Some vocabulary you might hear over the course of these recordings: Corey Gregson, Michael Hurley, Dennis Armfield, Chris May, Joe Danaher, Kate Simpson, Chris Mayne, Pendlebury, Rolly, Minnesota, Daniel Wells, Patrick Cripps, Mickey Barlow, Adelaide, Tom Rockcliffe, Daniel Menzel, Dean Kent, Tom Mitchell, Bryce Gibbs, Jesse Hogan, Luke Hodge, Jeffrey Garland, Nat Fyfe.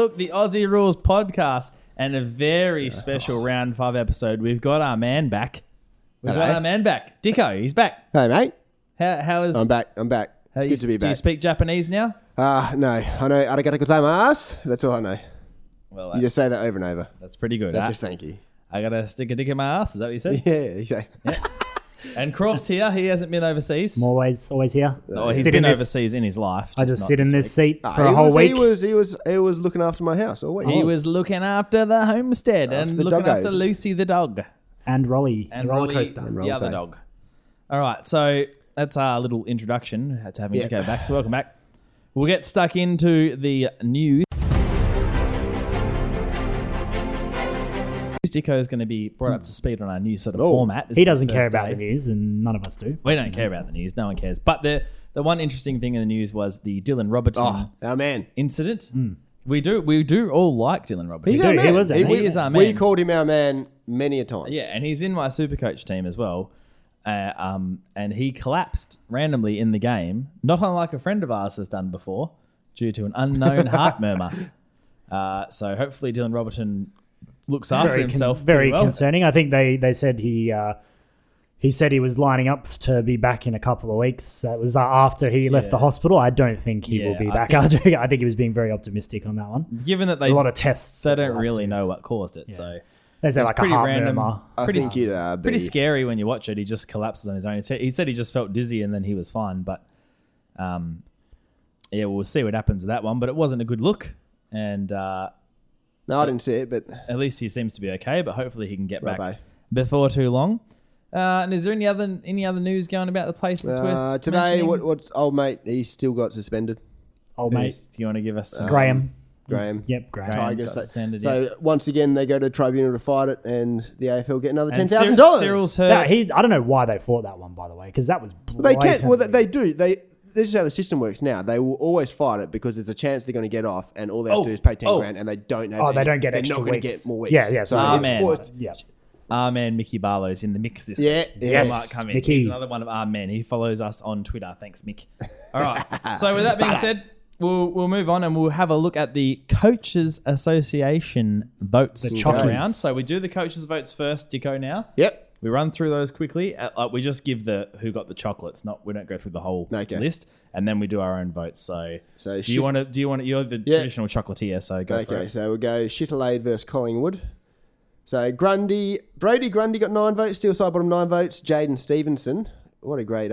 look, the Aussie Rules podcast and a very special round five episode. We've got our man back. Dicko, he's back. Hey, mate. How is... I'm back. It's good to be back. Do you speak Japanese now? No. I know arigato gozaimasu. That's all I know. Well, you just say that over and over. That's pretty good. That's just thank you. I got to stick a dick in my ass. Is that what you said? Yeah, exactly. Yeah. And Croft's here. He hasn't been overseas. I'm always here. Oh, he's been overseas in his life. Just I just sit in this seat for a whole week. He was looking after my house all week. He was looking after the homestead and looking after Lucy the dog. And Rolly. And Rolly, the other dog. All right. So that's our little introduction to having Dicko back. So welcome back. We'll get stuck into the news. Dicko is going to be brought up to speed on our new sort of format. He doesn't care about the news, and none of us do. We don't care about the news. No one cares. But the one interesting thing in the news was the Dylan Robertson incident. Mm. We do all like Dylan Robertson. He's our man. He is our man. We called him our man many a times. Yeah, and he's in my Supercoach team as well. And he collapsed randomly in the game, not unlike a friend of ours has done before, due to an unknown heart murmur. So hopefully Dylan Robertson... looks after himself very well. Concerning. I think they said he said he was lining up to be back in a couple of weeks. That was after he left the hospital. I don't think he will be back. I think he was being very optimistic on that one. Given that a lot of tests, they don't really know what caused it. Yeah. So they said like a heart murmur. Pretty scary when you watch it. He just collapses on his own. He said he just felt dizzy and then he was fine. But we'll see what happens with that one. But it wasn't a good look, and. No, I didn't see it, but... At least he seems to be okay, but hopefully he can get back before too long. And is there any other news going about the place that's worth today, what's old mate, he still got suspended. Old mate. Do you want to give us... Graham. Yep, Graham. Tigers got suspended, so once again, they go to tribunal to fight it, and the AFL get another $10,000. Cyril's hurt. I don't know why they fought that one, by the way, because that was... This is how the system works now. They will always fight it because there's a chance they're going to get off, and all they have to do is pay $10,000, and they don't have. They don't get extra weeks. They're not going to get more weeks. Yeah. So our man Mickey Barlow's in the mix this week. Mickey. He's another one of our men. He follows us on Twitter. Thanks, Mick. All right. So with that being said, we'll move on and we'll have a look at the Coaches Association votes. The round. So we do the coaches' votes first, Dicko. Now. Yep. We run through those quickly. We just give the who got the chocolates. We don't go through the whole list, and then we do our own votes. So do you want? You're the traditional chocolatier, so go for it. Okay, so we'll go Adelaide versus Collingwood. So Brady Grundy got 9 votes. Steele Sidebottom 9 votes. Jaidyn Stephenson, what a great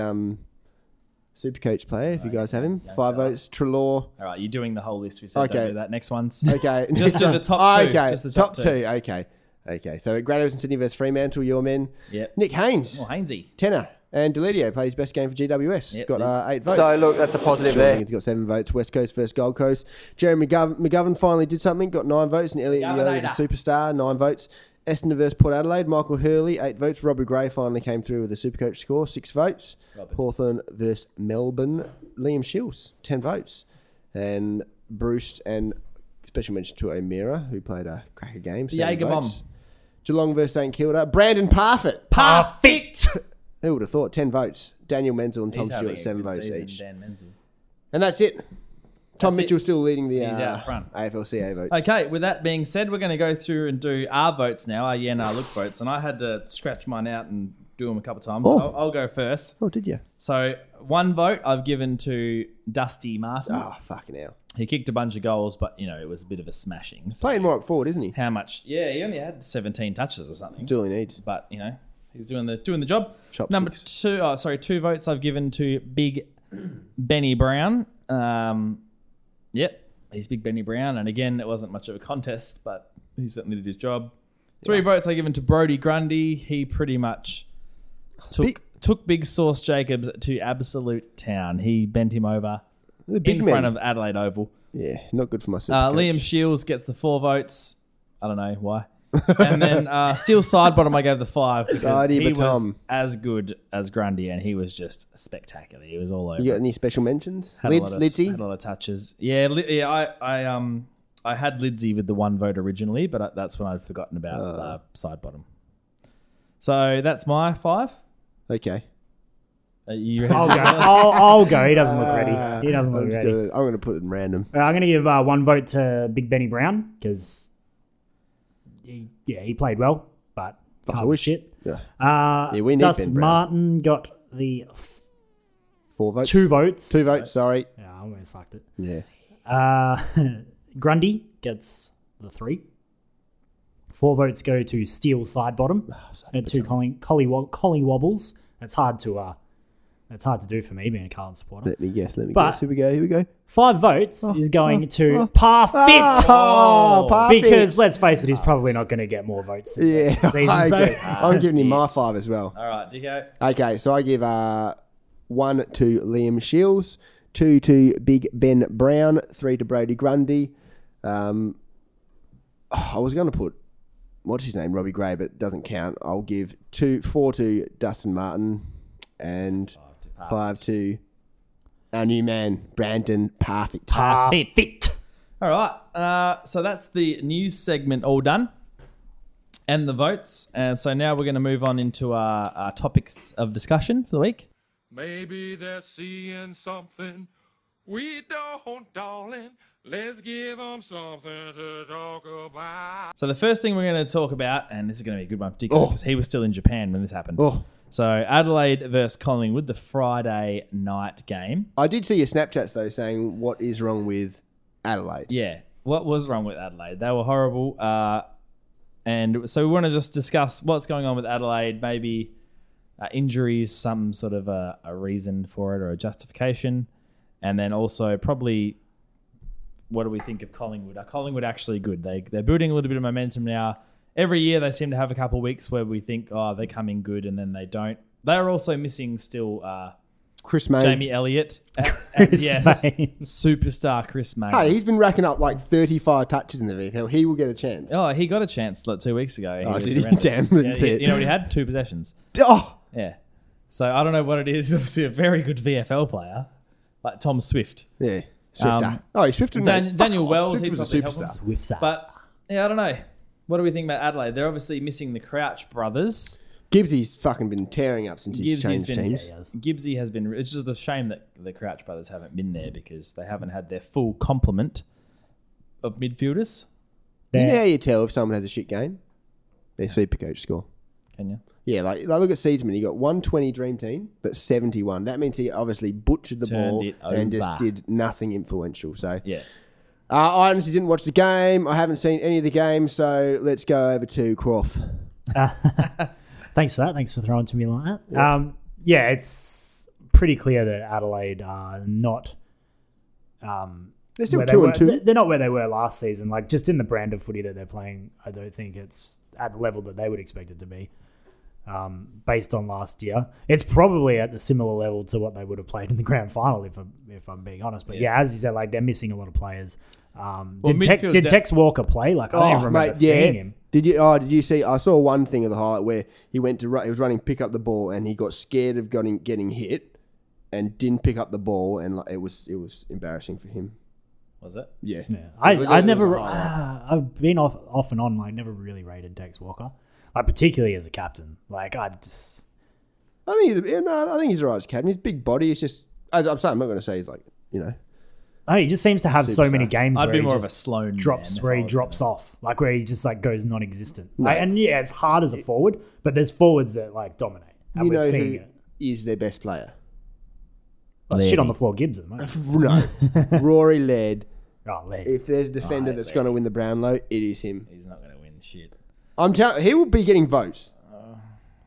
Supercoach player. If you guys have him, 5 votes. Treloar. All right, you're doing the whole list. We said don't do that. Next one's okay. Just do the top 2. Okay, just the top two. Okay, so at Grados and Sydney versus Fremantle, your men. Yep. Nick Haynes. Hainesy. Tenner. And Delidio plays best game for GWS. Yep, got 8 votes. So, look, that's a positive there. He's got 7 votes. West Coast versus Gold Coast. Jeremy McGovern finally did something, got 9 votes. And Elliott is a superstar, 9 votes. Essendon versus Port Adelaide. Michael Hurley, 8 votes. Robbie Gray finally came through with a Supercoach score, 6 votes. Hawthorn versus Melbourne. Liam Shields, 10 votes. And Bruce and... Special mention to O'Meara, who played a cracker game. Jagerbomb. Geelong versus St Kilda. Brandon Parfitt. Who would have thought? 10 votes. Daniel Menzel and Tom Stewart, 7 votes each. And that's it. Tom Mitchell still leading the AFLCA votes. Okay, with that being said, we're going to go through and do our votes now, our and our look votes. And I had to scratch mine out and do them a couple of times. Oh. I'll go first. Oh, did you? So 1 vote I've given to Dusty Martin. Oh, fucking hell. He kicked a bunch of goals, but, it was a bit of a smashing. So playing more up forward, isn't he? How much? Yeah, he only had 17 touches or something. That's all he needs. But, he's doing the job. Shop number 2, 2 votes I've given to Big Benny Brown. He's Big Benny Brown. And again, it wasn't much of a contest, but he certainly did his job. 3 votes I've given to Brody Grundy. He pretty much took Big Sauce Jacobs to absolute town. He bent him over. In front of Adelaide Oval. Yeah, not good for myself. Liam Shields gets the 4 votes. I don't know why. And then Steele Sidebottom, I gave the 5 because he was as good as Grundy and he was just spectacular. He was all over. You got any special mentions? Lidsey? Had a lot of touches. Yeah, I had Lidsey with the 1 vote originally, but that's when I'd forgotten about Sidebottom. So that's my 5. Okay. I'll go. He doesn't look ready. He doesn't look ready. I'm going to put it in random. I'm going to give one vote to Big Benny Brown because, he played well, but can't do shit. Yeah. We need Dustin Martin got the 4 votes. 2 votes. 2 votes. Sorry. Yeah, I almost fucked it. Yeah. Grundy gets the 3. 4 votes go to Steele Sidebottom and 2 Collie Wobbles. That's hard to do for me being a Carlton supporter. Let me guess. Here we go. 5 votes is going to Parfitt. Parfitt. Because let's face it, he's probably not going to get more votes in the season. So. I'm giving him my 5 as well. All right, Dicko. Okay, so I give 1 to Liam Shields, 2 to Big Ben Brown, 3 to Brady Grundy. I was going to put, what's his name, Robbie Gray, but it doesn't count. I'll give 4 to Dustin Martin and 5 to our new man, Brandon Parfitt. All right. So that's the news segment all done and the votes. And so now we're going to move on into our topics of discussion for the week. Maybe they're seeing something we don't, darling. Let's give them something to talk about. So the first thing we're going to talk about, and this is going to be a good one, particularly because he was still in Japan when this happened. Oh. So Adelaide versus Collingwood, the Friday night game. I did see your Snapchats, though, saying what is wrong with Adelaide. Yeah, what was wrong with Adelaide? They were horrible. And so we want to just discuss what's going on with Adelaide, maybe injuries, some sort of a reason for it or a justification. And then also probably... what do we think of Collingwood? Are Collingwood actually good? They're building a little bit of momentum now. Every year they seem to have a couple of weeks where we think, they're coming good, and then they don't. They're also missing still Chris May. Jamie Elliott. Yes, May. Superstar Chris May. Hey, he's been racking up like 35 touches in the VFL. He will get a chance. Oh, he got a chance like 2 weeks ago. Oh, did he? Damn. You know what he had? 2 possessions. Oh. Yeah. So I don't know what it is. Obviously a very good VFL player. Like Tom Swift. Yeah. He's Swifter. Daniel Wells, Swift was a superstar. But, yeah, I don't know. What do we think about Adelaide? They're obviously missing the Crouch brothers. Gibbsy's fucking been tearing up since he's changed teams. Yeah, Gibbsy has been... It's just a shame that the Crouch brothers haven't been there because they haven't had their full complement of midfielders. You know how you tell if someone has a shit game? Their super coach score. Can you? Yeah, like look at Seedsman. He got 120 dream team, but 71. That means he obviously butchered the ball and just did nothing influential. So yeah, I honestly didn't watch the game. I haven't seen any of the games. So let's go over to Croft. Thanks for that. Thanks for throwing to me like that. Yeah, it's pretty clear that Adelaide are not. They're still 2-2. They're not where they were last season. Like just in the brand of footy that they're playing, I don't think it's at the level that they would expect it to be. Based on last year, it's probably at the similar level to what they would have played in the grand final, if I'm being honest. But yeah, as you said, like they're missing a lot of players. Did Tex Walker play? Like I don't even remember seeing him. Did you? Oh, did you see? I saw one thing of the highlight where he went to he was running, pick up the ball, and he got scared of getting hit, and didn't pick up the ball, and like, it was embarrassing for him. Was it? Yeah. I've been off and on. Like never really rated Tex Walker. Like particularly as a captain, like I think he's alright as captain. His big body is just. I'm not going to say he's like he just seems to have so many games. I'd be more of a Sloan drops where he drops off, like where he just like goes non-existent. No. Like, and yeah, it's hard as a forward, but there's forwards that like dominate. And you know who is their best player? Like shit on the floor, Gibbs at the moment. No, Rory Laird. Oh, Laird. If there's a defender that's going to win the Brownlow, it is him. He's not going to win shit. I'm telling he will be getting votes.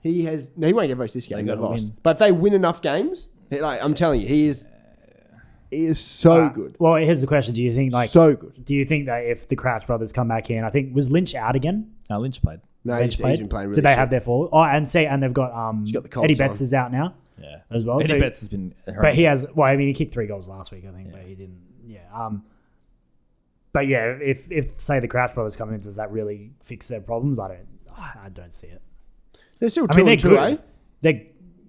He won't get votes this game. They lost. Win. But if they win enough games, I'm telling you, he is so good. Well, here's the question: do you think so good? Do you think that if the Crouch brothers come back here, and I think was Lynch out again? No, Lynch played. No, Lynch played. Did really they have their forward? Oh, and they've got the Eddie Betts is out now. Yeah, as well. Eddie Betts has been horrendous. But he has. Well, I mean, he kicked 3 goals last week, I think, but he didn't. Yeah. But yeah, if say the Crouch brothers come in, does that really fix their problems? I don't see it. They're still 2-2, eh?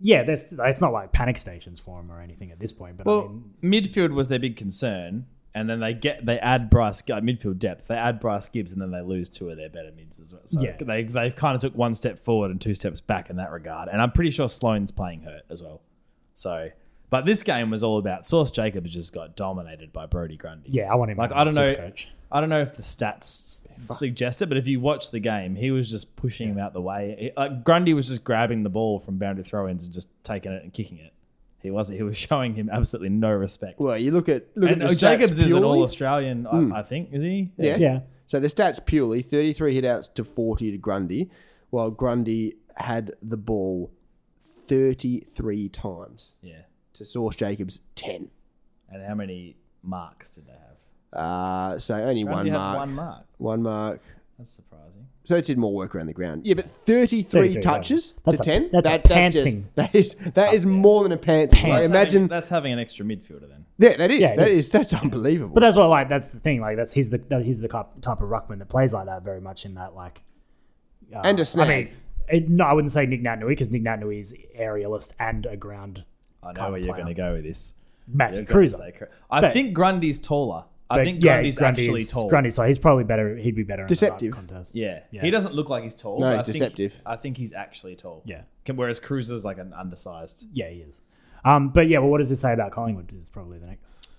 It's not like panic stations for them or anything at this point. But midfield was their big concern, and then they add Bryce midfield depth. They add Bryce Gibbs, and then they lose 2 of their better mids as well. So they kind of took 1 step forward and 2 steps back in that regard. And I'm pretty sure Sloane's playing hurt as well. So, but this game was all about Sauce Jacobs just got dominated by Brady Grundy. Yeah, I want him. Like, I don't know. Coach. I don't know if the stats suggest it, but if you watch the game, he was just pushing him out the way. Grundy was just grabbing the ball from boundary throw-ins and just taking it and kicking it. He was showing him absolutely no respect. Well, you look at the Jacobs stats is an All-Australian, I think, is he? Yeah. So the stats purely, 33 hit-outs to 40 to Grundy, while Grundy had the ball 33 times. Yeah. To Sauce Jacobs, 10. And how many marks did they have? So only one mark. That's surprising. So it did more work around the ground. Yeah, but 33 touches to 10. That's more than a pantsing. Like, imagine that's having an extra midfielder then. Yeah, that is. That's unbelievable. But that's what that's the thing. Like he's the type of ruckman that plays like that very much in that like. And a snag. I wouldn't say Nic Naitanui because Nic Naitanui is aerialist and a ground. I know where you're going to go with this. Matthew Cruiser. I think Grundy's taller. I think Grundy's actually tall. Grundy's tall. He's probably better. He'd be better in the contest. Yeah. He doesn't look like he's tall. No, deceptive. I think he's actually tall. Yeah. Whereas Cruiser's like an undersized. Yeah, he is. But what does this say about Collingwood? Is probably the next.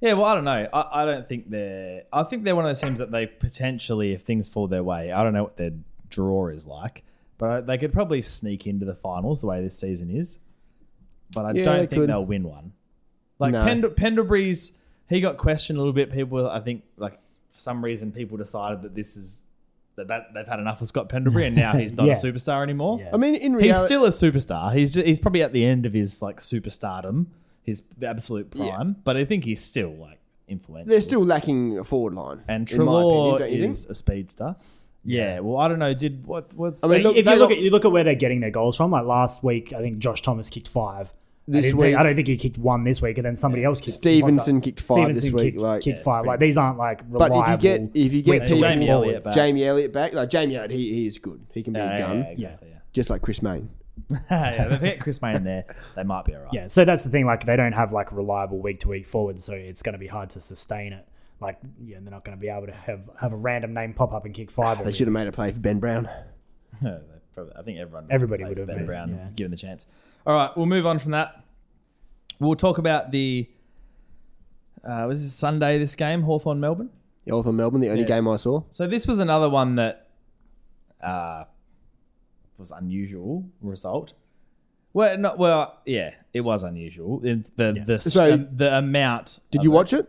Yeah. Well, I don't know. I don't think they're. I think they're one of those teams that they potentially, if things fall their way, I don't know what their draw is like, but they could probably sneak into the finals the way this season is. But I don't think they'll win one. Like Pendlebury's. He got questioned a little bit. People, I think, like for some reason, people decided that this is that they've had enough of Scott Pendlebury, and now he's not a superstar anymore. Yeah. I mean, in reality, he's still a superstar. He's probably at the end of his like superstardom, his absolute prime. Yeah. But I think he's still like influential. They're still lacking a forward line, and Treloar is a speedster. Yeah, well, I don't know. You look at where they're getting their goals from. Like last week, I think Josh Thomas kicked 5. I don't think he kicked 1 this week, and then somebody else kicked. Stephenson kicked 5 this week. Like these aren't like reliable. But if you get Jamie Elliott back, like Jamie Elliott, he is good. He can be a gun. Yeah, just like Chris Mayne. If they get Chris Mayne in there, they might be alright. Yeah, so that's the thing. Like they don't have like reliable week to week forward, so it's going to be hard to sustain it. Like they're not going to be able to have a random name pop up and kick 5. They should have made a play for Ben Brown. I think everybody would have Ben Brown given the chance. All right, we'll move on from that. We'll talk about the... was this Sunday, this game? Hawthorn-Melbourne? Yeah, Hawthorn-Melbourne, the only game I saw. So this was another one that was unusual result. It was unusual. The amount... Did you watch it?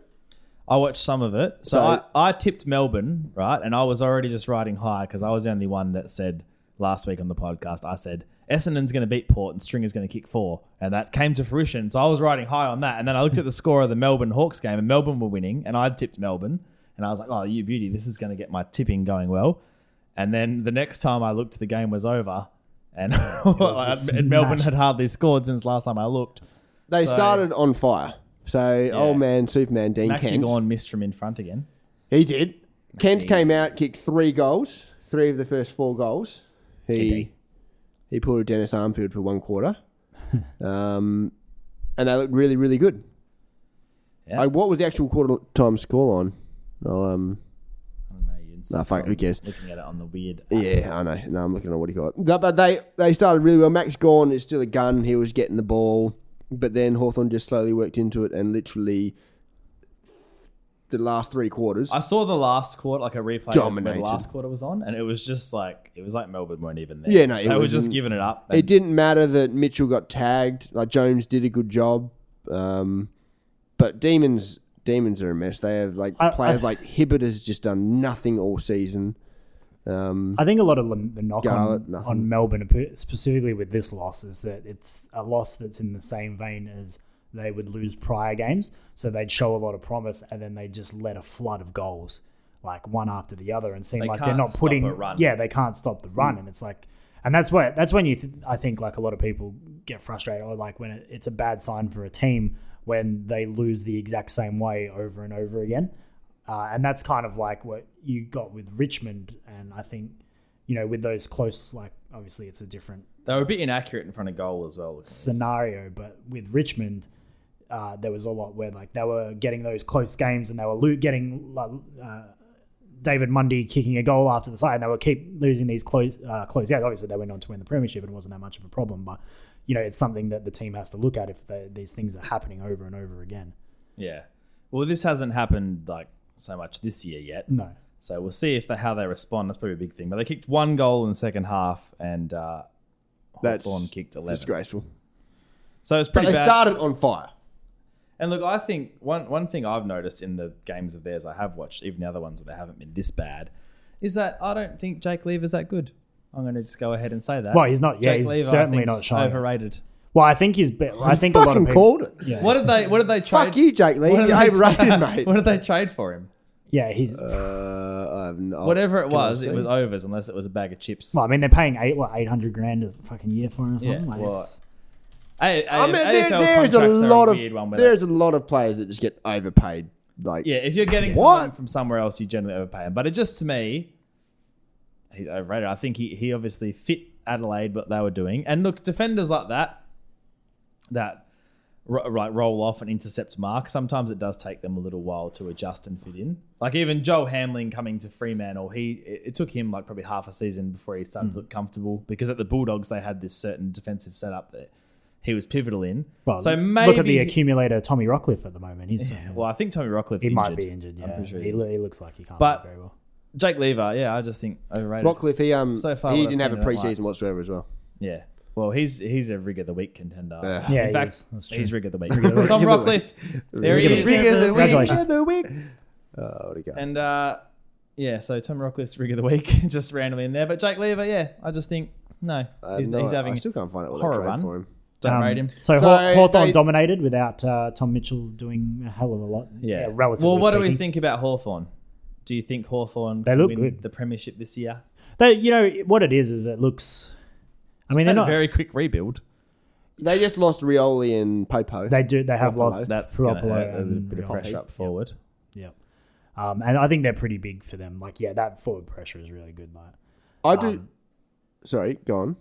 I watched some of it. So I tipped Melbourne, right? And I was already just riding high because I was the only one that said last week on the podcast, I said... Essendon's going to beat Port and Stringer's going to kick 4. And that came to fruition. So I was riding high on that. And then I looked at the score of the Melbourne Hawks game and Melbourne were winning. And I tipped Melbourne. And I was like, oh, you beauty. This is going to get my tipping going well. And then the next time I looked, the game was over. And, and Melbourne had hardly scored since last time I looked. They started on fire. So old man, Superman, Dean Kent. Maxi Gawn missed from in front again. He did. Kent came out, kicked 3 goals. 3 of the first 4 goals. He pulled a Dennis Armfield for 1 quarter. And they looked really, really good. Yeah. What was the actual quarter time score on? I don't know. You insist who cares? Looking at it on the weird... Yeah, I know. No, I'm looking at what he got. No, but they started really well. Max Gawn is still a gun. He was getting the ball. But then Hawthorn just slowly worked into it and literally... The last 3 quarters. I saw the last quarter, like a replay when the last quarter was on, and it was just like Melbourne weren't even there. Yeah, no, they were just giving it up. It didn't matter that Mitchell got tagged. Like Jones did a good job, but Demons are a mess. They have like players like Hibbert has just done nothing all season. I think a lot of the knock on Melbourne, specifically with this loss, is that it's a loss that's in the same vein as. They would lose prior games, so they'd show a lot of promise, and then they just let a flood of goals, like one after the other, and seem like they're not putting. They can't stop the run, and it's like, and that's when you. I think like a lot of people get frustrated, or like when it's a bad sign for a team when they lose the exact same way over and over again, and that's kind of like what you got with Richmond, and I think with those close, like obviously it's a different. They were a bit inaccurate in front of goal as well. Scenario, but with Richmond. There was a lot where like they were getting those close games and they were getting David Mundy kicking a goal after the side and they were keep losing these close games. Obviously, they went on to win the premiership and it wasn't that much of a problem. But you know, it's something that the team has to look at if these things are happening over and over again. Yeah. Well, this hasn't happened like so much this year yet. No. So we'll see if how they respond. That's probably a big thing. But they kicked one goal in the second half, and Hawthorn kicked 11. Disgraceful. So it's pretty bad. They started on fire. And look, I think one thing I've noticed in the games of theirs I have watched, even the other ones where they haven't been this bad, is that I don't think Jake Lever's that good. I'm going to just go ahead and say that. Well, he's not. Yeah, Jake he's Lever, certainly not shy. Overrated. Well, I think he's. I think a lot of people called it. Yeah. What did they trade? Fuck you, Jake Lever. You're overrated, mate. What did they trade for him? Yeah, he's. I have no. Whatever it was overs, unless it was a bag of chips. Well, I mean, they're paying $800,000 a fucking year for him or something. Yeah, like what? I mean, there's a lot of players that just get overpaid. Like, yeah, if you're getting someone from somewhere else, you generally overpay him. But it just, to me, he's overrated. I think he obviously fit Adelaide what they were doing. And look, defenders like that roll off and intercept mark, sometimes it does take them a little while to adjust and fit in. Like even Joel Hamling coming to Fremantle, it took him like probably half a season before he started to look comfortable, because at the Bulldogs they had this certain defensive setup that he was pivotal in. Well, so maybe look at the accumulator Tommy Rockcliffe at the moment. Well, I think Tommy Rockcliffe's injured. He might be injured, yeah. I'm pretty sure he looks like he can't play very well. Jake Lever, yeah, I just think overrated. Rockcliffe, he didn't have a preseason whatsoever as well. Yeah. Well, he's a rig of the week contender. Yeah, in fact, he's rig of the week. Tom Rockcliffe, there he is. Rig of the week. Where'd he go? And so Tom Rockcliffe's rig of the week just randomly in there. But Jake Lever, yeah, I just think he's having. I still can't find out what horror run for him. Don't rate him. So Hawthorn dominated without Tom Mitchell doing a hell of a lot. Yeah, relatively. Well, what do we think about Hawthorn? Do you think Hawthorn can win the premiership this year? They, you know, what it is it looks. I mean, they're not a very quick rebuild. They just lost Rioli and Popo. They do. They have lost. That's going to add a bit of pressure up forward. Yeah, and I think they're pretty big for them. Like, yeah, that forward pressure is really good. Like, I do. Sorry, go on.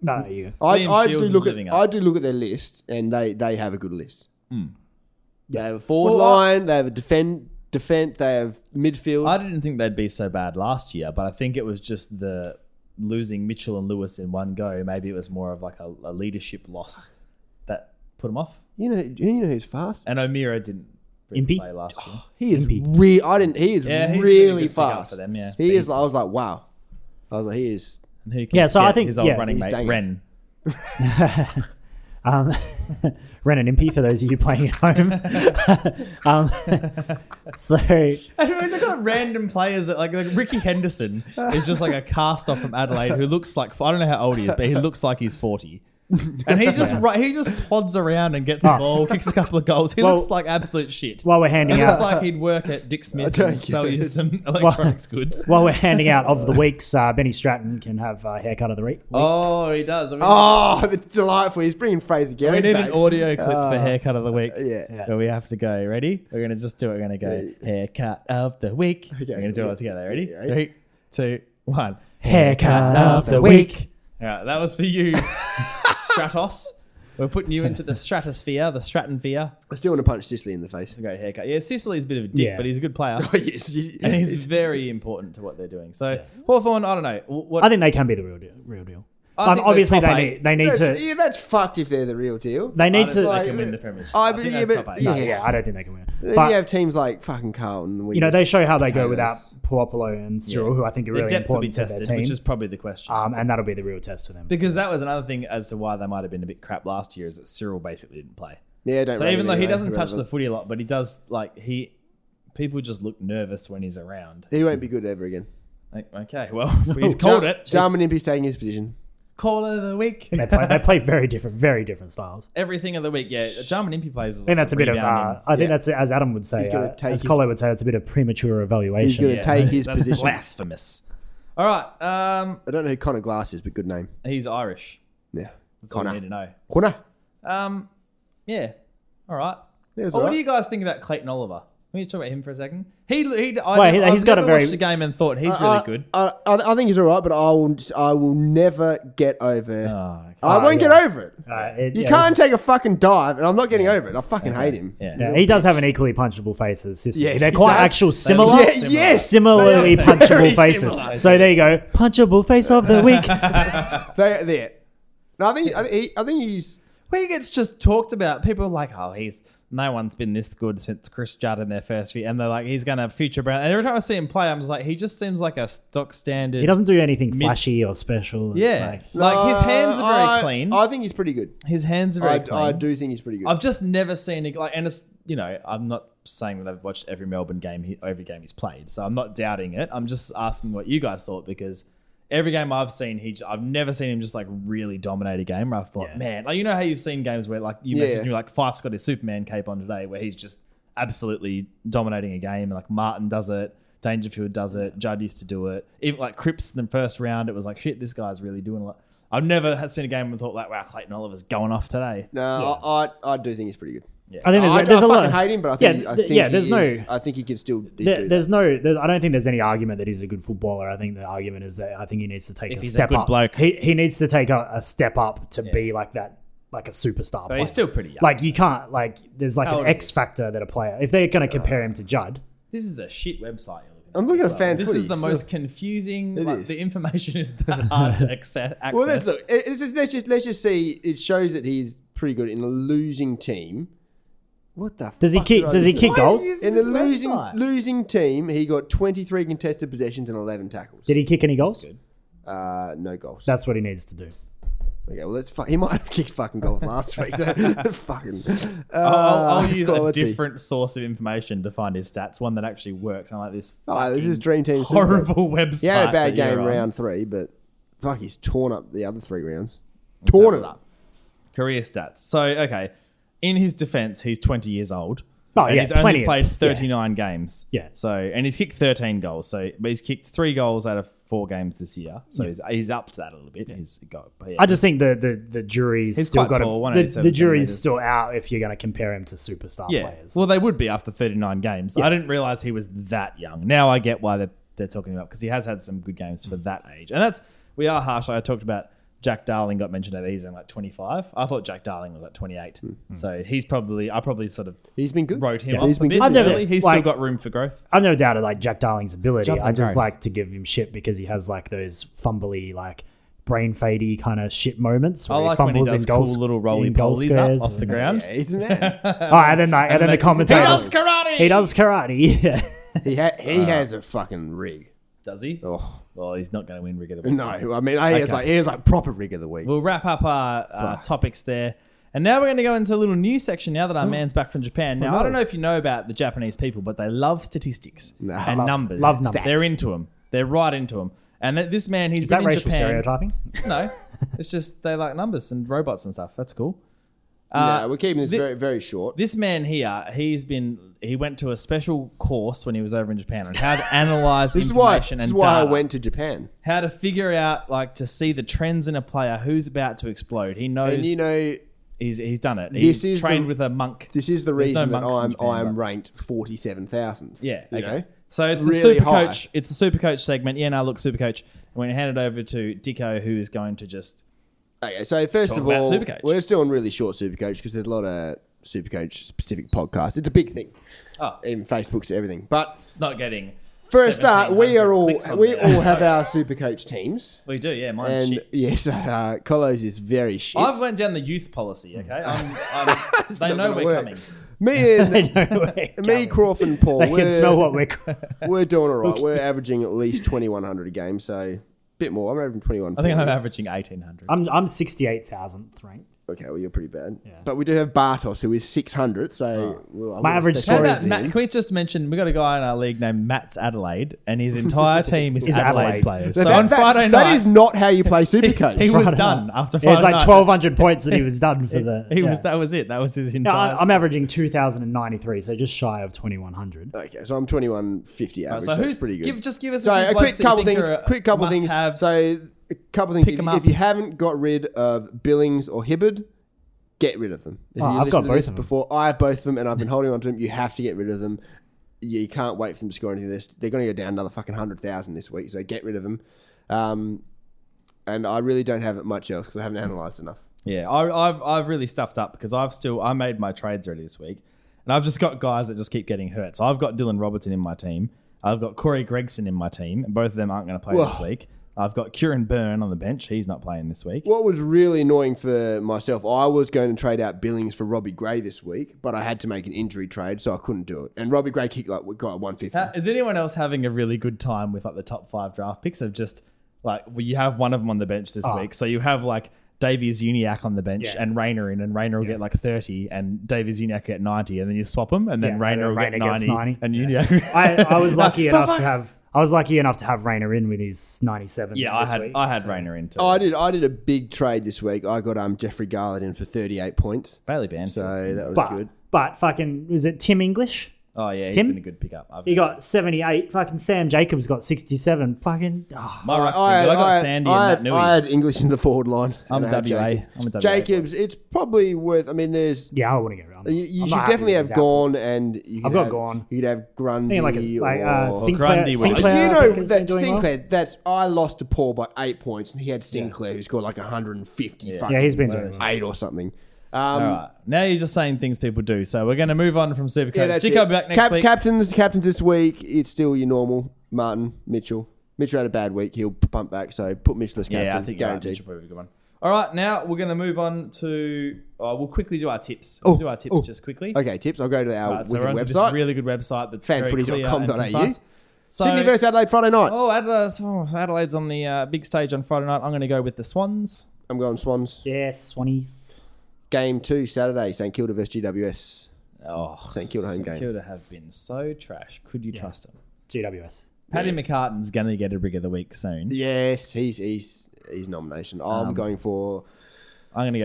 No, you. I do look at their list, and they have a good list. Mm. They have a forward line. They have a defense. They have midfield. I didn't think they'd be so bad last year, but I think it was just the losing Mitchell and Lewis in one go. Maybe it was more of like a leadership loss that put them off. You know who's fast? And O'Meara didn't play last year. He is really. I didn't. He is really fast for them. Yeah, he is. I was like, wow. He is. Yeah, so I think his old running mate Ren. Ren and Impy for those of you playing at home. They've got random players that like Ricky Henderson is just like a cast off from Adelaide who looks like, I don't know how old he is, but he looks like he's 40. And he just plods around and gets the ball, kicks a couple of goals. He looks like absolute shit. While we're handing out, looks like he'd work at Dick Smith and sell you some electronics goods. While we're handing out of the weeks, Benny Stratton can have haircut of the week. Oh, he does. That's delightful. He's bringing Fraser Gehrig. We need an audio clip for haircut of the week. Yeah. Where we have to go. Ready? We're gonna just do it. We're gonna go haircut of the week. Okay, we're gonna do it all together. Ready? 3, 2, 1. Haircut of the week. All right, that was for you. Stratos. We're putting you into the stratosphere, the Strattonphere. I still want to punch Sicily in the face. A great haircut. Yeah, Sicily's a bit of a dick, but he's a good player. And he's very important to what they're doing. So Hawthorn, I don't know. I think they can be the real deal. Obviously, they need to. Yeah, that's fucked if they're the real deal. They can win the premiership. I don't think they can win. But you have teams like fucking Carlton. You know, they show how they go without Puopolo and Cyril, who I think are really important to their team. Which is probably the question. And that'll be the real test for them. Because that was another thing as to why they might have been a bit crap last year, is that Cyril basically didn't play. Yeah, don't. So even though he doesn't touch the footy a lot, but he does, people just look nervous when he's around. He won't be good ever again. Okay, well, he's called it. Jarman Impey's taking his position. Call of the week. They play very different styles. Everything of the week, yeah. Jarman Impey plays. I think that's a bit of. I think that's, as Adam would say, as Colo would say, it's a bit of premature evaluation. He's going to take his position. That's blasphemous. All right. I don't know who Connor Glass is, but good name. He's Irish. Yeah, that's all I need to know. Connor. Yeah. All right. Yeah, what do you guys think about Clayton Oliver? Can we just talk about him for a second? I've never watched the game and thought he's really good. I think he's all right, but I will never get over it. I won't get over it. You can't take a fucking dive, and I'm not getting over it. I fucking hate him. Yeah, he does have an equally punchable face as Sicily. Yes, they're quite actual similar. Similarly punchable faces. Similar. So there you go. Punchable face of the week. There. No, I think he's... Well, he gets just talked about. People are like, oh, he's... No one's been this good since Chris Judd in their first few. And they're like, he's going to future Brown. And every time I see him play, I'm just like, he just seems like a stock standard. He doesn't do anything flashy or special. Yeah. Like his hands are very clean. I think he's pretty good. His hands are very clean. I do think he's pretty good. I've just never seen it. Like, and it's, you know, I'm not saying that I've watched every Melbourne game, every game he's played. So I'm not doubting it. I'm just asking what you guys thought, because every game I've seen, I've never seen him just like really dominate a game where I thought, man, like, you know how you've seen games where like you messaged me like Fife's got his Superman cape on today, where he's just absolutely dominating a game. And like Martin does it, Dangerfield does it, Judd used to do it. Even like Cripps in the first round, it was like, shit, this guy's really doing a lot. I've never seen a game and thought like, wow, Clayton Oliver's going off today. No, yeah. I do think he's pretty good. Yeah. I think there's a lot. I hate him, but I think I think he can still do there's that. I don't think there's any argument that he's a good footballer. I think the argument is that I think he needs to take a step up. Bloke. He needs to take a step up to be like that, like a superstar. But he's still pretty young. Like you can't like there's like an X factor that a player, if they're going to compare him to Judd. This is a shit website. I'm looking at fan footage. This is the most confusing. Like, the information is that hard to access. Well, let's just see. It shows that he's pretty good in a losing team. What the fuck? Does he kick goals? In the losing team, he got 23 contested possessions and 11 tackles. Did he kick any goals? That's good. No goals. That's what he needs to do. Okay, well, he might have kicked fucking goals last week. So fucking. I'll use quality. A different source of information to find his stats. One that actually works. I'm like this. Oh, this is Dream Team. Horrible website. Yeah, he had a bad game round 3, but fuck, he's torn up the other 3 rounds. Torn it up. Career stats. So okay. In his defense, he's 20 years old. Oh, and he's only played 39 games. Yeah. So, and he's kicked 13 goals. So, but he's kicked 3 goals out of 4 games this year. So he's up to that a little bit. Yeah. I just think the jury's still got the jury's still out if you're going to compare him to superstar players. Well, they would be after 39 games. Yeah. I didn't realize he was that young. Now I get why they're talking about, because he has had some good games for that age. And we are harsh. Like I talked about. Jack Darling got mentioned that he's in like 25. I thought Jack Darling was like 28. Mm-hmm. So he's been good. Wrote him off a bit. He's still got room for growth. I've never doubted like Jack Darling's ability. I just like to give him shit because he has like those fumbly, like brain fadey kind of shit moments. I like when he does cool little rolly polies up off the ground. Yeah, he's a man. And then the commentator. He does karate. Yeah. He has a fucking rig. Does he? Oh, well, he's not going to win Rig of the Week. No, I mean, he has proper Rig of the Week. We'll wrap up our topics there. And now we're going to go into a little news section now that our man's back from Japan. Now, I don't know if you know about the Japanese people, but they love statistics and numbers. Love numbers. They're into them. They're right into them. And this man, he's been in Japan. Is that racial stereotyping? No. It's just they like numbers and robots and stuff. That's cool. We're keeping this very, very short. This man here, he went to a special course when he was over in Japan on how to analyze information and data. This is why I went to Japan. How to figure out, like, to see the trends in a player who's about to explode. He knows. And you know, he's done it. He's trained with a monk. This is the reason that I am ranked 47,000th. Yeah. Okay. Know? So it's really the Supercoach. It's the Supercoach segment. Yeah. Now look, Supercoach. We're going to hand it over to Dicko, who is going to just. Okay, so first of all, we're still on really short Supercoach because there's a lot of Supercoach-specific podcasts. It's a big thing. Oh. Even Facebook's everything. But it's not getting... For a start, we all have our Supercoach teams. We do, yeah. Mine's shit. Yes, Colo's is very shit. I've went down the youth policy, okay? They know we're coming. Me, Crawford and Paul. They can smell what we're... We're doing all right. We're averaging at least 2,100 a game, so... Bit more. I'm averaging 21. I think I'm averaging 1,800. I'm 68,000th ranked. Okay, well, you're pretty bad. Yeah. But we do have Bartos, who is 600th. So my average score is Matt, can we just mention, we got a guy in our league named Matt's Adelaide, and his entire team is Adelaide players. So on Friday night, that is not how you play Supercoach. He was done after Friday night. It's like 1,200 points that he was done for the. That was it. That was his entire. I'm averaging 2,093, so just shy of 2,100. Okay, so I'm 2,150 average. So who's pretty good? Give us a couple things. Quick couple things. So. A couple of things. If you haven't got rid of Billings or Hibbard, get rid of them. I've got both of them. I have both of them, and I've been holding on to them. You have to get rid of them. You can't wait for them to score anything. They're going to go down another fucking 100,000 this week, so get rid of them. And I really don't have much else because I haven't analysed enough. Yeah, I've really stuffed up because I made my trades already this week, and I've just got guys that just keep getting hurt. So I've got Dylan Robertson in my team. I've got Corey Gregson in my team, and both of them aren't going to play this week. I've got Kieran Byrne on the bench. He's not playing this week. What was really annoying for myself, I was going to trade out Billings for Robbie Gray this week, but I had to make an injury trade, so I couldn't do it. And Robbie Gray kicked like we got 150. Is anyone else having a really good time with like the top five draft picks of just like, well, you have one of them on the bench this week, so you have like Davies Uniacke on the bench and Rayner in, and Rayner will get like 30 and Davies Uniacke get 90, and then you swap them, and then Rayner will get 90 and Uniacke. I was lucky enough to have. I was lucky enough to have Rayner in with his 97. Yeah, I had Rayner in too. Oh, I did a big trade this week. I got Jeffrey Garland in for 38 points. Bailey Banfield. So that was good. But was it Tim English? Oh yeah, he's been a good pickup. He got 78. Fucking Sam Jacobs got 67. I had English in the forward line. I'm WA. Jacobs. It's probably worth. I mean, there's. Yeah, I want to get around. You should definitely have Gawn, and Gawn. You'd have Grundy or Sinclair. Sinclair. You know that Sinclair. Well. I lost to Paul by 8 points, and he had Sinclair who scored like 150. Yeah, he's been doing eight or something. All right. Now you're just saying things people do. So we're going to move on from Supercoach. Yeah, Dicko back next week. Captains this week, it's still your normal Martin, Mitchell. Mitchell had a bad week. He'll pump back. So put Mitchell as captain. Yeah, I think you're right. Mitchell probably a good one. All right. Now we're going to move on to... we'll quickly do our tips. We'll do our tips just quickly. Okay, tips. I'll go to our website. So we're on to this really good website that's very clear and concise. So, Sydney versus Adelaide Friday night. Adelaide's on the big stage on Friday night. I'm going to go with the Swans. I'm going Swans. Yes, Swannies. Game 2, Saturday, St Kilda versus GWS. Oh, St Kilda home game. St Kilda have been so trash. Could you trust them? GWS. Paddy McCartan's going to get a rig of the week soon. Yes, he's nomination. I'm going to go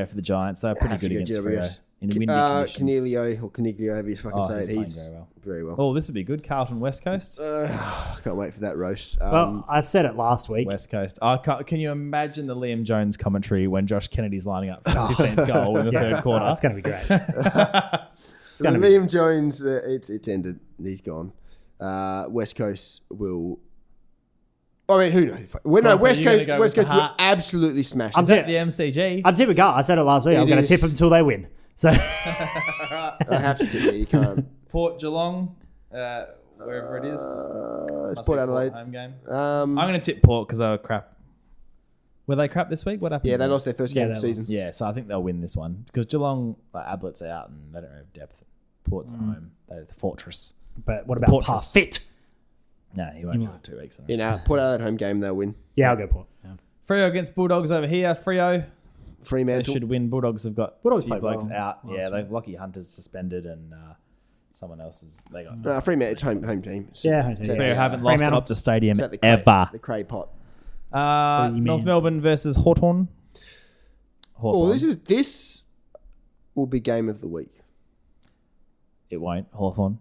for the Giants. They're pretty good against GWS. Coniglio, however you fucking say it. He's playing very well. Oh, this would be good. Carlton West Coast. I can't wait for that roast. Well, I said it last week. West Coast. Can you imagine the Liam Jones commentary when Josh Kennedy's lining up for his 15th goal in the third quarter? That's going to be great. Liam Jones, it's ended. He's gone. West Coast will... I mean, who knows? West Coast will absolutely smash. I'm tipping the MCG. I'm tipping Gar. I said it last week. I'm going to tip them until they win. So I have to tip it. You can't. Port Geelong, wherever it is. Port Adelaide. Port home game. I'm going to tip Port because they were crap. Were they crap this week? What happened? Yeah, they lost their first game of the season. Yeah, so I think they'll win this one because Geelong, Ablett's out and they don't have depth. Port's at home. They're the fortress. But what about Parfitt? No, he won't for 2 weeks. You know, Port Adelaide home game, they'll win. Yeah, I'll go Port. Yeah. Freo against Bulldogs over here. Fremantle. They should win. Bulldogs have got a few blokes out. Yeah, they've Lockie Hunter's suspended and someone else's. They got Fremantle, home team. So yeah, home team. So Freo haven't lost an Optus Stadium ever. The Cray Pot. North Melbourne versus Hawthorn. Oh, this will be game of the week. It won't. Hawthorn.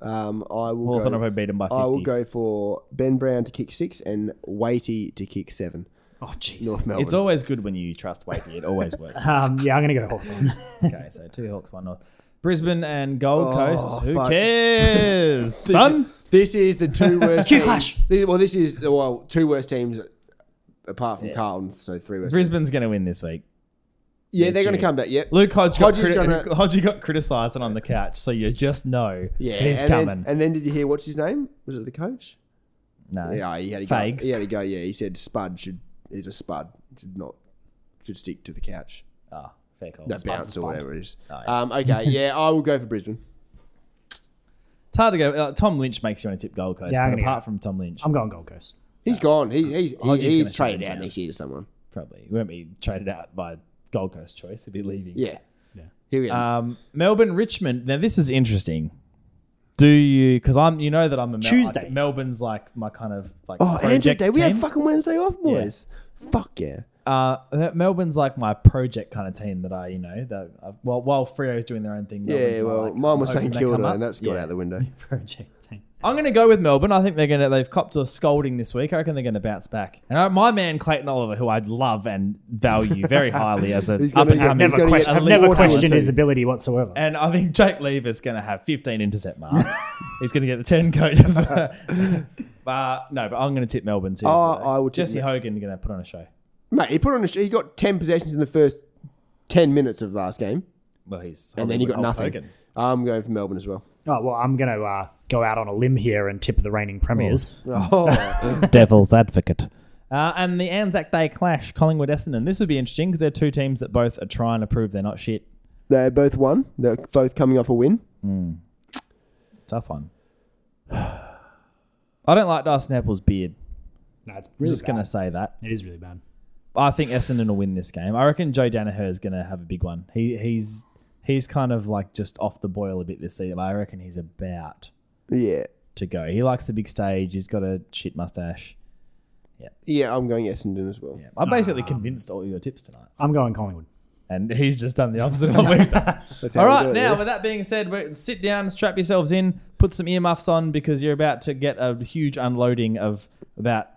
Hawthorn will beat them by 50. I will go for Ben Brown to kick 6 and Waity to kick 7. Oh, jeez. North Melbourne. It's always good when you trust Waity. It always works. I'm going to go Hawthorn. Okay, so 2 Hawks, 1 North. Brisbane and Gold Coast. Who cares, son? This is the two worst teams. Clash. This is two worst teams apart from Carlton, so 3 worst. Brisbane's going to win this week. Yeah, they're going to come back. Yep. Luke Hodge got criticised and on the couch, so you just know he's coming. And then did you hear, what's his name? Was it the coach? No. Yeah, he had to go. Fags. He had to go, yeah. He said Spud is a Spud. Should stick to the couch. Ah, fair call. No, bounce or whatever it is. Oh, yeah. Okay, I will go for Brisbane. It's hard to go. Tom Lynch makes you want to tip Gold Coast, but apart from Tom Lynch. I'm going Gold Coast. He's gone. He's traded out next year to someone. Probably. He won't be traded out by... Gold Coast choice. He'd be leaving. Yeah. Here we go. Melbourne, Richmond. Now this is interesting. Do you? Because I'm. You know that I'm a Tuesday. Melbourne's like my kind of like. Oh, Anzac Day. We have fucking Wednesday off, boys. Yeah. Fuck yeah. Melbourne's like my project kind of team that I, you know, that while Freo's doing their own thing. Mine was St Kilda, and that's gone out the window. Project team. I'm going to go with Melbourne. I think they've copped a scolding this week. I reckon they're going to bounce back. And my man Clayton Oliver, who I love and value very highly as an up-and-coming, I've never questioned his ability whatsoever. And I think Jake Lever is going to have 15 intercept marks. He's going to get the 10 coaches. But I'm going to tip Melbourne too. Jesse Hogan going to put on a show. Mate, he got 10 possessions in the first 10 minutes of the last game. Well, and then he got nothing. Hogan. I'm going for Melbourne as well. Oh, well, I'm going to go out on a limb here and tip the reigning premiers. Devil's advocate. And the Anzac Day clash, Collingwood-Essendon. This would be interesting because they're two teams that both are trying to prove they're not shit. They both won. They're both coming off a win. Mm. Tough one. I don't like Dyson Apple's beard. No, it's really just going to say that. It is really bad. I think Essendon will win this game. I reckon Joe Danaher is going to have a big one. He's kind of like just off the boil a bit this season. I reckon he's about to go. He likes the big stage. He's got a shit mustache. Yeah, yeah, I'm going Essendon as well. Yeah. I'm basically convinced all your tips tonight. I'm going Collingwood. And he's just done the opposite of what we've done. All right, now, with that being said, sit down, strap yourselves in, put some earmuffs on because you're about to get a huge unloading of about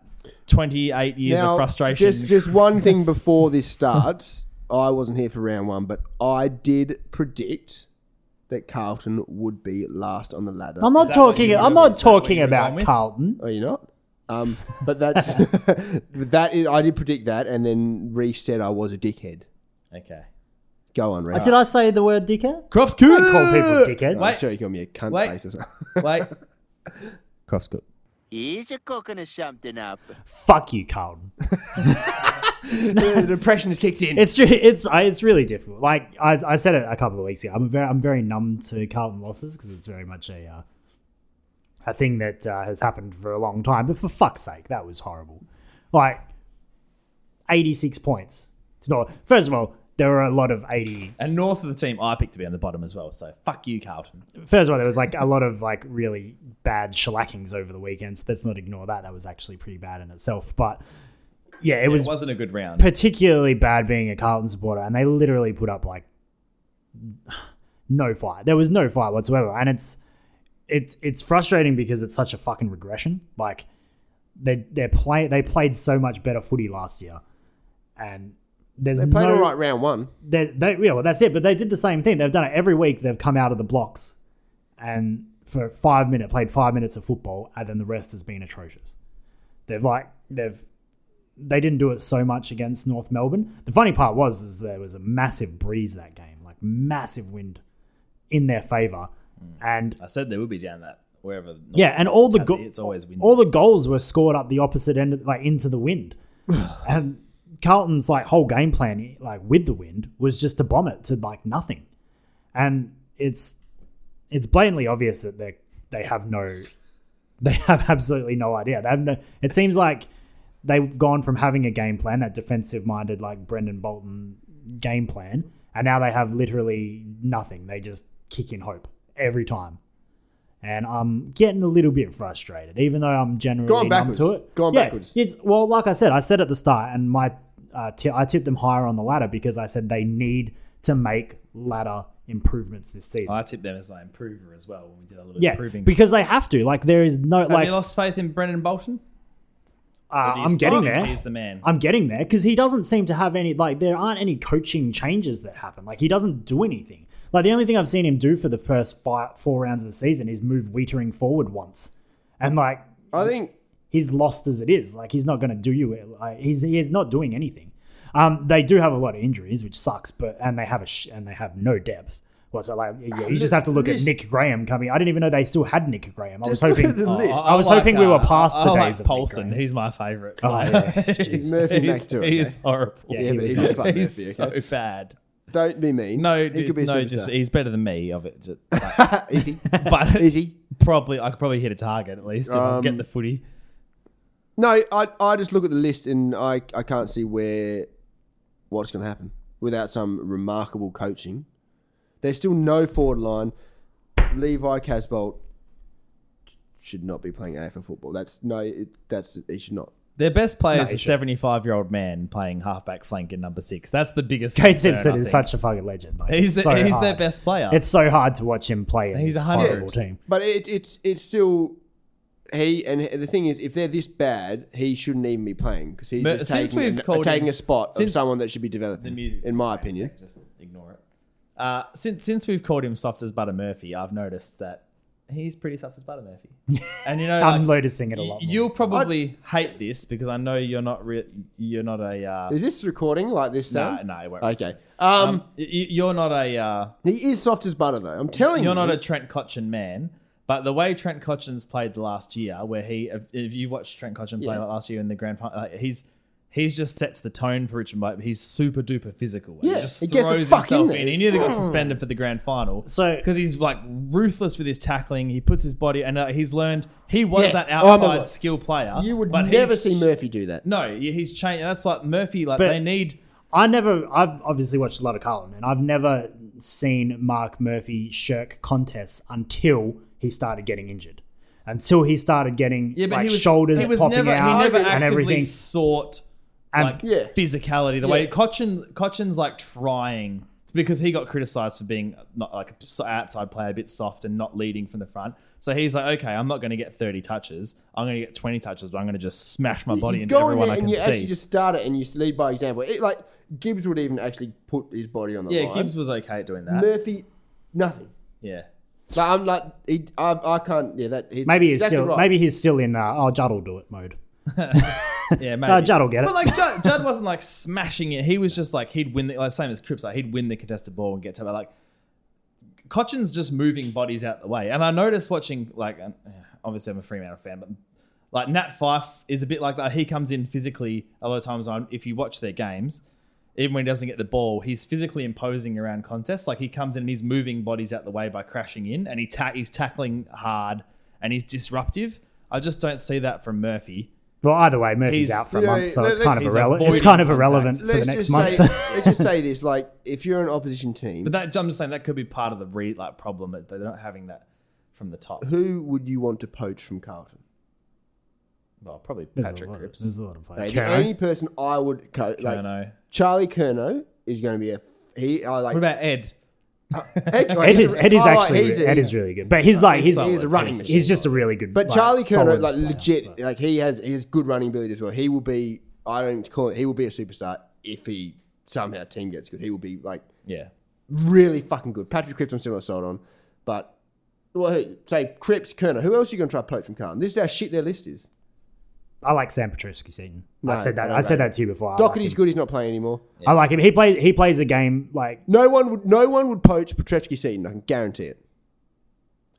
28 years now, of frustration. Just one thing before this starts. I wasn't here for round one, but I did predict that Carlton would be last on the ladder. I'm not talking about Carlton. Are you not? But that's I did predict that, and then Reece said I was a dickhead. Okay, go on, Reece. Did I say the word dickhead? Croft's good. I call people dickheads. I'm sure you call me a cunt face or something. Croft's good. He's a cooking or something up. Fuck you, Carlton. The depression has kicked in. It's really difficult. Like I said it a couple of weeks ago. I'm very numb to Carlton losses because it's very much a thing that has happened for a long time, but for fuck's sake, that was horrible. Like, 86 points. It's not. First of all, there were a lot of 80... And north of the team I picked to be on the bottom as well, so fuck you, Carlton. First of all, there was like a lot of like really bad shellackings over the weekend, so let's not ignore that. That was actually pretty bad in itself, but yeah, it wasn't a good round. Particularly bad being a Carlton supporter, and they literally put up like no fire. There was no fire whatsoever, and it's frustrating because it's such a fucking regression. Like they played so much better footy last year, and they played all right round one. Well, that's it. But they did the same thing. They've done it every week. They've come out of the blocks, and for 5 minutes played 5 minutes of football, and then the rest has been atrocious. They didn't do it so much against North Melbourne. The funny part was there was a massive breeze that game, like massive wind in their favour. And I said they would be down that wherever. And all the goals were scored up the opposite end, like into the wind. And Carlton's like whole game plan, like with the wind, was just to bomb it to like nothing. And it's blatantly obvious that they have absolutely no idea. It seems like they've gone from having a game plan, that defensive minded like Brendan Bolton game plan, and now they have literally nothing. They just kick in hope every time, and I'm getting a little bit frustrated, even though I'm generally gone backwards. It's, well, like I said at the start, and my I tipped them higher on the ladder because I said they need to make ladder improvements this season. I tipped them as an improver as well when we did a little improving, because they have to. Like there is no have you lost faith in Brendan Bolton? I'm getting there. He's the man. I'm getting there because he doesn't seem to have any. Like there aren't any coaching changes that happen. Like he doesn't do anything. Like, the only thing I've seen him do for the first four rounds of the season is move Wietering forward once. And, like, I think he's lost as it is. Like, he's not going to do you. Like, he is not doing anything. They do have a lot of injuries, which sucks, and they have and they have no depth. Well, so, like, yeah, you just have to look at Nick Graham coming. I didn't even know they still had Nick Graham. I was hoping we were past the days of Paulson. He's my favourite. Oh, yeah. He's horrible. He's so bad. Don't be mean. No, he's better than me. Of it, just, like, is he? But is he? Probably, I could probably hit a target at least if I'm getting the footy. No, I just look at the list and I can't see what's going to happen without some remarkable coaching. There's still no forward line. Levi Casbolt should not be playing AFL football. He should not. Their best player is a 75-year-old man playing halfback flank in number 6. That's the biggest. Kate Simpson is such a fucking legend. Like, he's their best player. It's so hard to watch him play. He's a horrible team. But it's still he. And the thing is, if they're this bad, he shouldn't even be playing because he's just taking a spot of someone that should be developing. In my opinion, just ignore it. Since we've called him soft as butter Murphy, I've noticed that. He's pretty soft as butter, Murphy. And you know, I'm like, noticing it a lot more. You'll probably hate this because I know you're not a. Is this recording like this? No, it won't. Okay. You're not a. He is soft as butter, though. I'm telling you, you're not a Trent Cotchin man. But the way Trent Cotchin's played last year, where he, if you watched Trent Cotchin play last year in the grand final, he just sets the tone for Richmond. But he's super duper physical. Yeah, he just throws himself in. He nearly got suspended for the grand final. So because he's like ruthless with his tackling, he puts his body, and he's learned he was that outside skill player. You would never see Murphy do that. No, he's changed. That's like Murphy. Like but they need. I've obviously watched a lot of Carlton, and I've never seen Mark Murphy shirk contests until he started getting injured. Until he started getting shoulders popping out, he never actively sought physicality the way Cotchin's like trying, because he got criticised for being not like an outside player, a bit soft and not leading from the front. So he's like, okay, I'm not going to get 30 touches. I'm going to get 20 touches, but I'm going to just smash my body into everyone I can see. You actually just start it and you lead by example. It, like Gibbs would even actually put his body on the line. Yeah, Gibbs was okay at doing that. Murphy, nothing. Yeah. Like, I'm like, I can't. Yeah, that he's maybe he's exactly still right. Maybe he's still in. Judd will do it mode. Yeah, maybe. Judd will get it. But like Judd wasn't like smashing it. He was just like he'd win the same as Cripps. Like he'd win the contested ball and get to it. Like Cotchin's just moving bodies out the way. And I noticed watching like obviously I'm a Fremantle fan, but like Nat Fyfe is a bit like that. He comes in physically a lot of times. If you watch their games. Even when he doesn't get the ball, he's physically imposing around contests. Like he comes in and he's moving bodies out the way by crashing in, and he's tackling hard and he's disruptive. I just don't see that from Murphy. Well, either way, Murphy's out for a month, so it's kind of irrelevant. It's kind of irrelevant for the next month. Let's just say this: like, if you're an opposition team, but I'm just saying that could be part of the problem that they're not having that from the top. Who would you want to poach from Carlton? Well, probably Patrick Cripps. There's a lot of players. The only person I would Curnow. Charlie Curnow is going to be I like. What about Ed? Ed is really good, but he's a running machine. He's just a really good. But Charlie Curnow, like player, legit, but. Like he has good running ability as well. He will be. I don't call it. He will be a superstar if he somehow team gets good. He will be like really fucking good. Patrick Cripps, I'm still not sold on, but say Cripps, Curnow. Who else are you going to try to poach from Carlton? This is how shit their list is. I like Sam Petruski-Seaton. No, I said that to you before. Doherty's good. He's not playing anymore. Yeah. I like him. He plays a game like no one would poach Petruski-Seaton. I can guarantee it.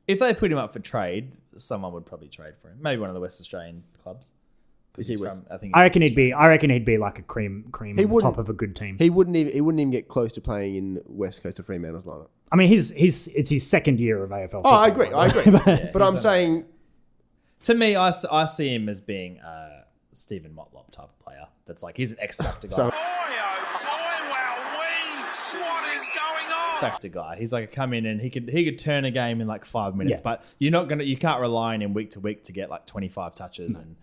If they put him up for trade, someone would probably trade for him. Maybe one of the West Australian clubs. I reckon he'd be like a cream on top of a good team. He wouldn't even get close to playing in West Coast or Fremantle's lineup. I mean, it's his second year of AFL. Oh, I agree. But I'm saying. To me, I see him as being a Stephen Motlop type of player. That's like, he's an X-Factor guy. Boy, oh boy, wow, what is going on? X-Factor guy. He's like a come in and he could turn a game in like 5 minutes, but you can't rely on him week to week to get like 25 touches and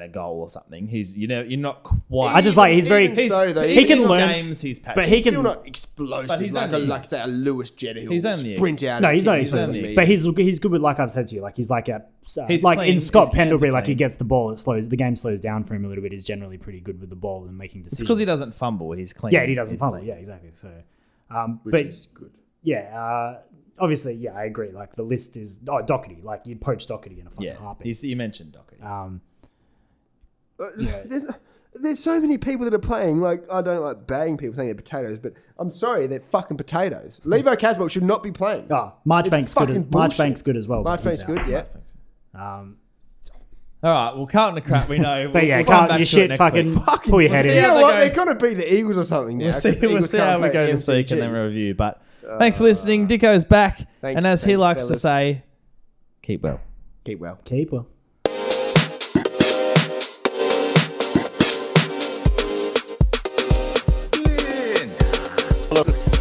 a goal or something. He's you're not quite. Even, I just like he can learn games. He's patchy, but he's still not explosive. But he's say a Lewis Jetta. He's only sprint out. No, he's not explosive. But he's good with, like I've said to you, like he's like a in Scott Pendlebury, like he gets the ball. The game slows down for him a little bit. He's generally pretty good with the ball and making decisions. It's because he doesn't fumble. He's clean. Yeah, he doesn't fumble. Clean. Yeah, exactly. So, which is good. Yeah. Obviously, yeah, I agree. Like the list is Doherty. Like you'd poach Doherty in a fucking heartbeat. You mentioned Doherty. Yeah. There's so many people that are playing. Like, I don't like bagging people saying they're potatoes, but I'm sorry, they're fucking potatoes. Levo Caswell should not be playing. Oh, Marchbank's good as well. Marchbank's good, yeah. All right, well, Carlton to crap, we know. But yeah, Carlton, you shit, fucking pull your head in. You know what? They're going to be the Eagles or something now. We'll see how we go this week and then review. But thanks for listening. Dicko's back. And as he likes to say, keep well. Keep well. Keep well. Hello.